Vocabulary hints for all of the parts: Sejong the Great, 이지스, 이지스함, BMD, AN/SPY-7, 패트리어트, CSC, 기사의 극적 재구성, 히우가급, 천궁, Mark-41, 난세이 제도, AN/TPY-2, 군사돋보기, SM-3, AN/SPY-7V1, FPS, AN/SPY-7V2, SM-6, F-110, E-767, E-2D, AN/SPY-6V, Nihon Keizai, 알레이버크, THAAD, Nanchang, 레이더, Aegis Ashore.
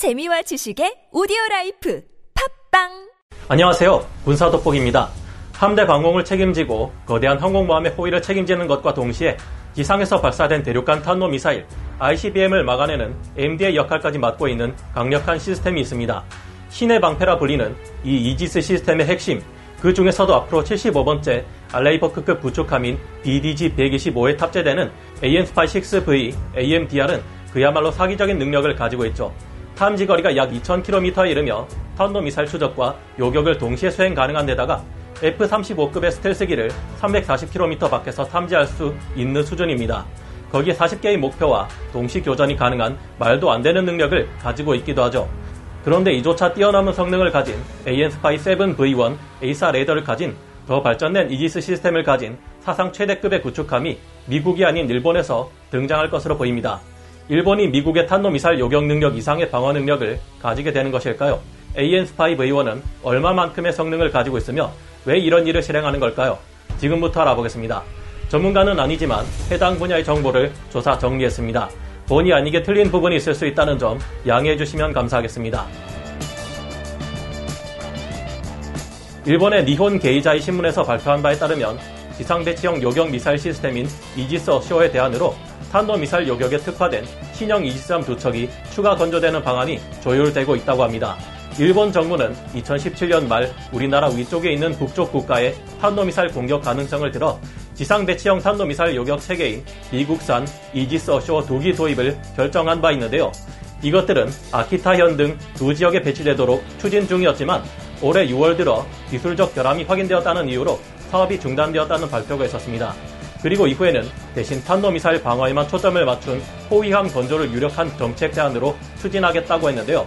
재미와 지식의 오디오라이프 팝빵! 안녕하세요. 군사돋보기입니다. 함대 방공을 책임지고 거대한 항공모함의 호위를 책임지는 것과 동시에 지상에서 발사된 대륙간 탄도미사일 ICBM을 막아내는 MD의 역할까지 맡고 있는 강력한 시스템이 있습니다. 신의 방패라 불리는 이 이지스 시스템의 핵심, 그 중에서도 앞으로 75번째 알레이버크급 구축함인 BDG-125에 탑재되는 AN/SPY-6V, AMDR은 그야말로 사기적인 능력을 가지고 있죠. 탐지거리가 약 2000km에 이르며 탄도미사일 추적과 요격을 동시에 수행 가능한 데다가 F-35급의 스텔스기를 340km 밖에서 탐지할 수 있는 수준입니다. 거기에 40개의 목표와 동시 교전이 가능한 말도 안 되는 능력을 가지고 있기도 하죠. 그런데 이조차 뛰어넘은 성능을 가진 AN/SPY-7V1 에이사 레이더를 가진 더 발전된 이지스 시스템을 가진 사상 최대급의 구축함이 미국이 아닌 일본에서 등장할 것으로 보입니다. 일본이 미국의 탄도미사일 요격 능력 이상의 방어 능력을 가지게 되는 것일까요? AN/SPY-V1은 얼마만큼의 성능을 가지고 있으며 왜 이런 일을 실행하는 걸까요? 지금부터 알아보겠습니다. 전문가는 아니지만 해당 분야의 정보를 조사 정리했습니다. 본의 아니게 틀린 부분이 있을 수 있다는 점 양해해 주시면 감사하겠습니다. 일본의 니혼 게이자이 신문에서 발표한 바에 따르면 지상대치형 요격 미사일 시스템인 이지스 어쇼어의 대안으로 탄도미사일 요격에 특화된 신형 이지스함 2척이 추가 건조되는 방안이 조율되고 있다고 합니다. 일본 정부는 2017년 말 우리나라 위쪽에 있는 북쪽 국가의 탄도미사일 공격 가능성을 들어 지상대치형 탄도미사일 요격 체계인 미국산 이지스 어쇼어 2기 도입을 결정한 바 있는데요. 이것들은 아키타 현 등 두 지역에 배치되도록 추진 중이었지만 올해 6월 들어 기술적 결함이 확인되었다는 이유로 사업이 중단되었다는 발표가 있었습니다. 그리고 이후에는 대신 탄도미사일 방어에만 초점을 맞춘 호위함 건조를 유력한 정책 대안으로 추진하겠다고 했는데요.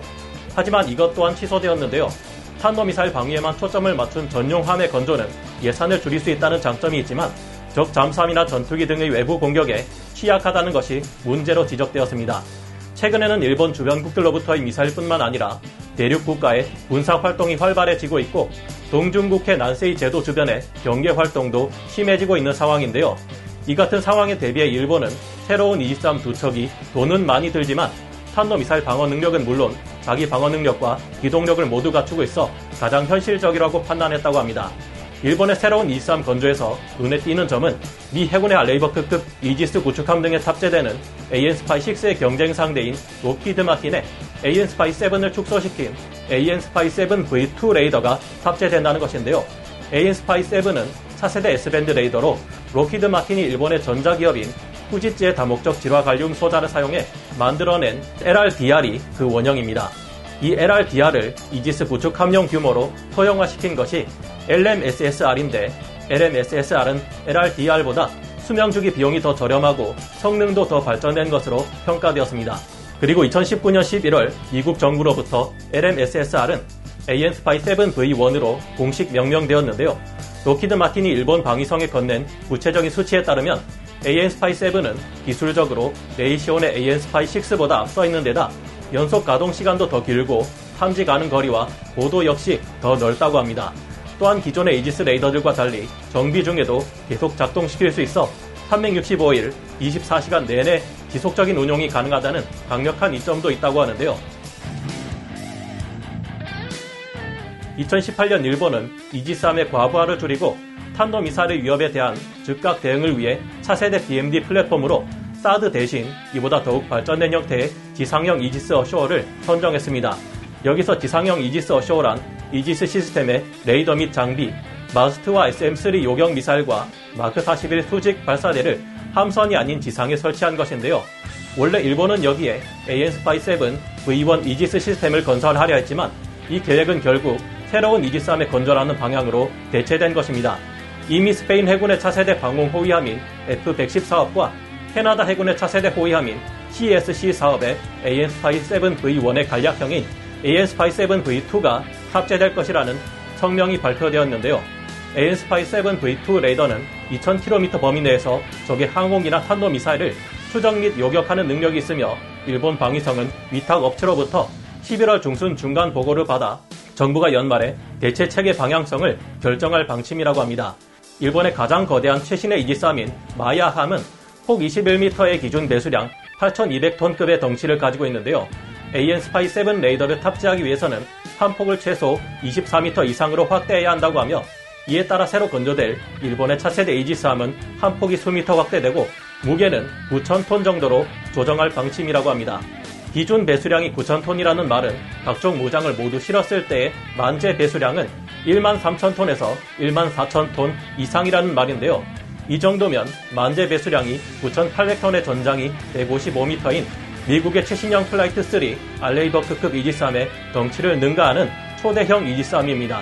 하지만 이것 또한 취소되었는데요. 탄도미사일 방위에만 초점을 맞춘 전용함의 건조는 예산을 줄일 수 있다는 장점이 있지만 적 잠수함이나 전투기 등의 외부 공격에 취약하다는 것이 문제로 지적되었습니다. 최근에는 일본 주변국들로부터의 미사일뿐만 아니라 대륙 국가의 군사활동이 활발해지고 있고 동중국해 난세이 제도 주변의 경계활동도 심해지고 있는 상황인데요. 이 같은 상황에 대비해 일본은 새로운 이지스함 2척이 돈은 많이 들지만 탄도미사일 방어 능력은 물론 자기 방어 능력과 기동력을 모두 갖추고 있어 가장 현실적이라고 판단했다고 합니다. 일본의 새로운 이지스함 건조에서 눈에 띄는 점은 미 해군의 알레이버크급 이지스 구축함 등에 탑재되는 AN/SPY-6의 경쟁 상대인 로키드 마틴의 AN/SPY-7을 축소시킨 AN/SPY-7V2 레이더가 탑재된다는 것인데요. AN/SPY-7은 차세대 S밴드 레이더로 로키드 마틴이 일본의 전자기업인 후지츠의 다목적 질화갈륨 소자를 사용해 만들어낸 LRDR이 그 원형입니다. 이 LRDR을 이지스 구축 함용 규모로 소형화시킨 것이 LMSSR인데 LMSSR은 LRDR보다 수명주기 비용이 더 저렴하고 성능도 더 발전된 것으로 평가되었습니다. 그리고 2019년 11월 미국 정부로부터 LMSSR은 AN/SPY-7V1으로 공식 명명되었는데요. 로키드 마틴이 일본 방위성에 건넨 구체적인 수치에 따르면 AN/SPY-7은 기술적으로 레이시온의 AN/SPY-6보다 앞서 있는 데다 연속 가동 시간도 더 길고 탐지 가는 거리와 고도 역시 더 넓다고 합니다. 또한 기존의 이지스 레이더들과 달리 정비 중에도 계속 작동시킬 수 있어 365일 24시간 내내 지속적인 운용이 가능하다는 강력한 이점도 있다고 하는데요. 2018년 일본은 이지스함의 과부하를 줄이고 탄도미사일의 위협에 대한 즉각 대응을 위해 차세대 BMD 플랫폼으로 THAAD 대신 이보다 더욱 발전된 형태의 지상형 이지스 어쇼어를 선정했습니다. 여기서 지상형 이지스 어쇼어란 이지스 시스템의 레이더 및 장비, 마스트와 SM-3 요격 미사일과 마크-41 수직 발사대를 함선이 아닌 지상에 설치한 것인데요. 원래 일본은 여기에 AN/SPY-7V1 이지스 시스템을 건설하려 했지만 이 계획은 결국 새로운 이지스함의 건조라는 방향으로 대체된 것입니다. 이미 스페인 해군의 차세대 방공 호위함인 F-110 사업과 캐나다 해군의 차세대 호위함인 CSC 사업에 AN/SPY-7V1의 간략형인 AN/SPY-7V2가 탑재될 것이라는 성명이 발표되었는데요. AN/SPY-7V2 레이더는 2000km 범위 내에서 적의 항공기나 탄도미사일을 추적 및 요격하는 능력이 있으며 일본 방위성은 위탁업체로부터 11월 중순 중간 보고를 받아 정부가 연말에 대체 체계 방향성을 결정할 방침이라고 합니다. 일본의 가장 거대한 최신의 이지스함인 마야함은 폭 21m의 기준 배수량 8,200톤급의 덩치를 가지고 있는데요. AN/SPY-7 레이더를 탑재하기 위해서는 탄폭을 최소 24m 이상으로 확대해야 한다고 하며, 이에 따라 새로 건조될 일본의 차세대 에이지스함은 한폭이 수미터 확대되고 무게는 9,000톤 정도로 조정할 방침이라고 합니다. 기준 배수량이 9,000톤이라는 말은 각종 무장을 모두 실었을 때의 만재 배수량은 13,000톤에서 14,000톤 이상이라는 말인데요. 이 정도면 만재 배수량이 9,800톤의 전장이 155m인 미국의 최신형 플라이트 3 알레이버크급 이지스함의 덩치를 능가하는 초대형 이지스함입니다.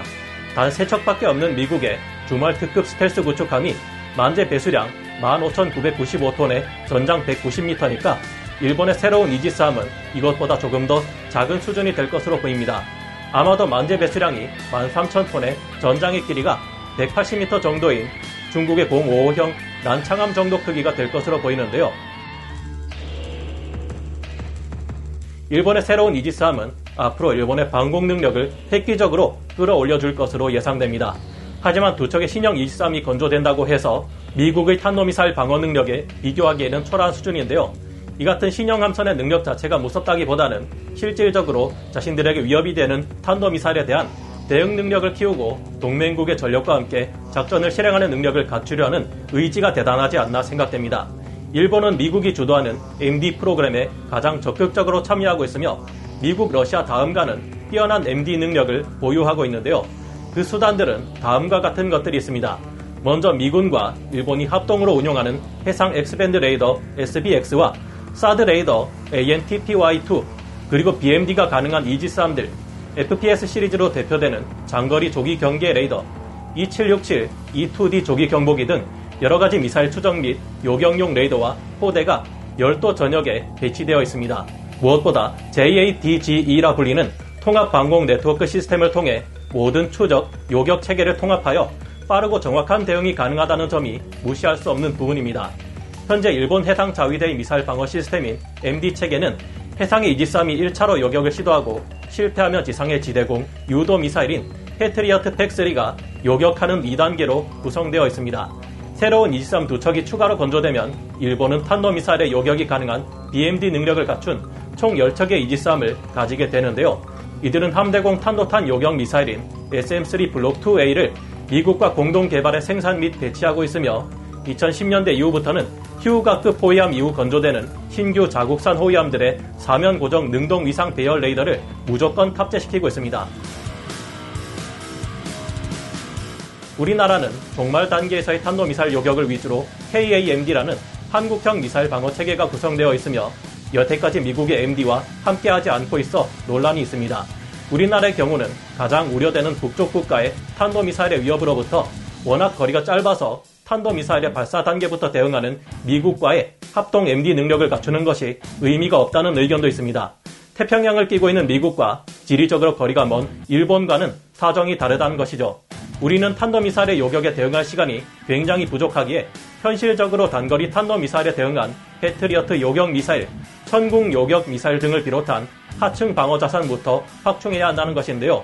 단 3척밖에 없는 미국의 주말특급 스텔스 구축함이 만재 배수량 15,995톤에 전장 190m니까 일본의 새로운 이지스함은 이것보다 조금 더 작은 수준이 될 것으로 보입니다. 아마도 만재 배수량이 13,000톤에 전장의 길이가 180m 정도인 중국의 055형 난창함 정도 크기가 될 것으로 보이는데요. 일본의 새로운 이지스함은 앞으로 일본의 방공 능력을 획기적으로 끌어올려줄 것으로 예상됩니다. 하지만 두 척의 신형 이지스함이 건조된다고 해서 미국의 탄도미사일 방어 능력에 비교하기에는 초라한 수준인데요. 이 같은 신형 함선의 능력 자체가 무섭다기보다는 실질적으로 자신들에게 위협이 되는 탄도미사일에 대한 대응 능력을 키우고 동맹국의 전력과 함께 작전을 실행하는 능력을 갖추려는 의지가 대단하지 않나 생각됩니다. 일본은 미국이 주도하는 MD 프로그램에 가장 적극적으로 참여하고 있으며 미국, 러시아 다음과는 뛰어난 MD 능력을 보유하고 있는데요. 그 수단들은 다음과 같은 것들이 있습니다. 먼저 미군과 일본이 합동으로 운용하는 해상 X밴드 레이더 SBX와 사드 레이더 AN/TPY-2, 그리고 BMD가 가능한 이지스함들, FPS 시리즈로 대표되는 장거리 조기 경계 레이더, E-767, E-2D 조기 경보기 등 여러가지 미사일 추정 및 요격용 레이더와 포대가 열도 전역에 배치되어 있습니다. 무엇보다 JADGE라 불리는 통합방공 네트워크 시스템을 통해 모든 추적, 요격 체계를 통합하여 빠르고 정확한 대응이 가능하다는 점이 무시할 수 없는 부분입니다. 현재 일본 해상 자위대의 미사일 방어 시스템인 MD 체계는 해상의 이지스함이 1차로 요격을 시도하고 실패하며 지상의 지대공 유도 미사일인 패트리어트 팩3가 요격하는 2단계로 구성되어 있습니다. 새로운 이지스함 2척이 추가로 건조되면 일본은 탄도미사일의 요격이 가능한 BMD 능력을 갖춘 총 10척의 이지스함을 가지게 되는데요. 이들은 함대공 탄도탄 요격 미사일인 SM-3 블록 2A를 미국과 공동 개발에 생산 및 배치하고 있으며 2010년대 이후부터는 히우가급 호위함 이후 건조되는 신규 자국산 호위함들의 사면 고정 능동 위상 배열 레이더를 무조건 탑재시키고 있습니다. 우리나라는 종말 단계에서의 탄도미사일 요격을 위주로 KAMD라는 한국형 미사일 방어 체계가 구성되어 있으며 여태까지 미국의 MD와 함께하지 않고 있어 논란이 있습니다. 우리나라의 경우는 가장 우려되는 북쪽 국가의 탄도미사일의 위협으로부터 워낙 거리가 짧아서 탄도미사일의 발사 단계부터 대응하는 미국과의 합동 MD 능력을 갖추는 것이 의미가 없다는 의견도 있습니다. 태평양을 끼고 있는 미국과 지리적으로 거리가 먼 일본과는 사정이 다르다는 것이죠. 우리는 탄도미사일의 요격에 대응할 시간이 굉장히 부족하기에 현실적으로 단거리 탄도미사일에 대응한 패트리어트 요격미사일, 천궁 요격미사일 등을 비롯한 하층 방어자산부터 확충해야 한다는 것인데요.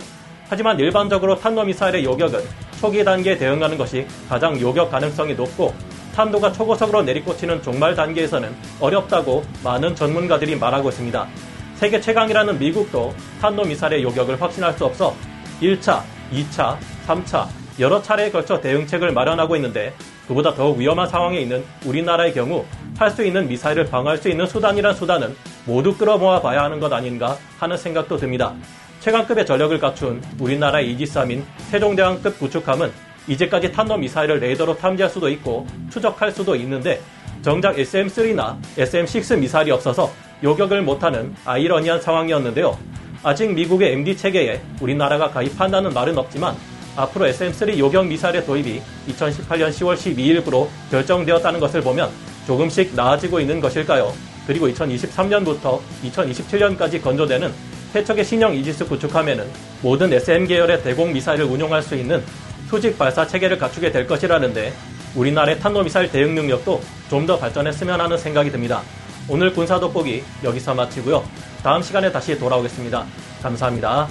하지만 일반적으로 탄도미사일의 요격은 초기 단계에 대응하는 것이 가장 요격 가능성이 높고 탄도가 초고속으로 내리꽂히는 종말 단계에서는 어렵다고 많은 전문가들이 말하고 있습니다. 세계 최강이라는 미국도 탄도미사일의 요격을 확신할 수 없어 1차, 2차, 3차 여러 차례에 걸쳐 대응책을 마련하고 있는데 그보다 더욱 위험한 상황에 있는 우리나라의 경우 할 수 있는 미사일을 방어할 수 있는 수단이란 수단은 모두 끌어모아 봐야 하는 것 아닌가 하는 생각도 듭니다. 최강급의 전력을 갖춘 우리나라의 이지스함인 세종대왕급 구축함은 이제까지 탄도미사일을 레이더로 탐지할 수도 있고 추적할 수도 있는데 정작 SM-3나 SM-6 미사일이 없어서 요격을 못하는 아이러니한 상황이었는데요. 아직 미국의 MD 체계에 우리나라가 가입한다는 말은 없지만 앞으로 SM-3 요격 미사일의 도입이 2018년 10월 12일부로 결정되었다는 것을 보면 조금씩 나아지고 있는 것일까요? 그리고 2023년부터 2027년까지 건조되는 세척의 신형 이지스 구축함에는 모든 SM 계열의 대공 미사일을 운용할 수 있는 수직 발사 체계를 갖추게 될 것이라는데 우리나라의 탄도미사일 대응 능력도 좀 더 발전했으면 하는 생각이 듭니다. 오늘 군사 돋보기 여기서 마치고요. 다음 시간에 다시 돌아오겠습니다. 감사합니다.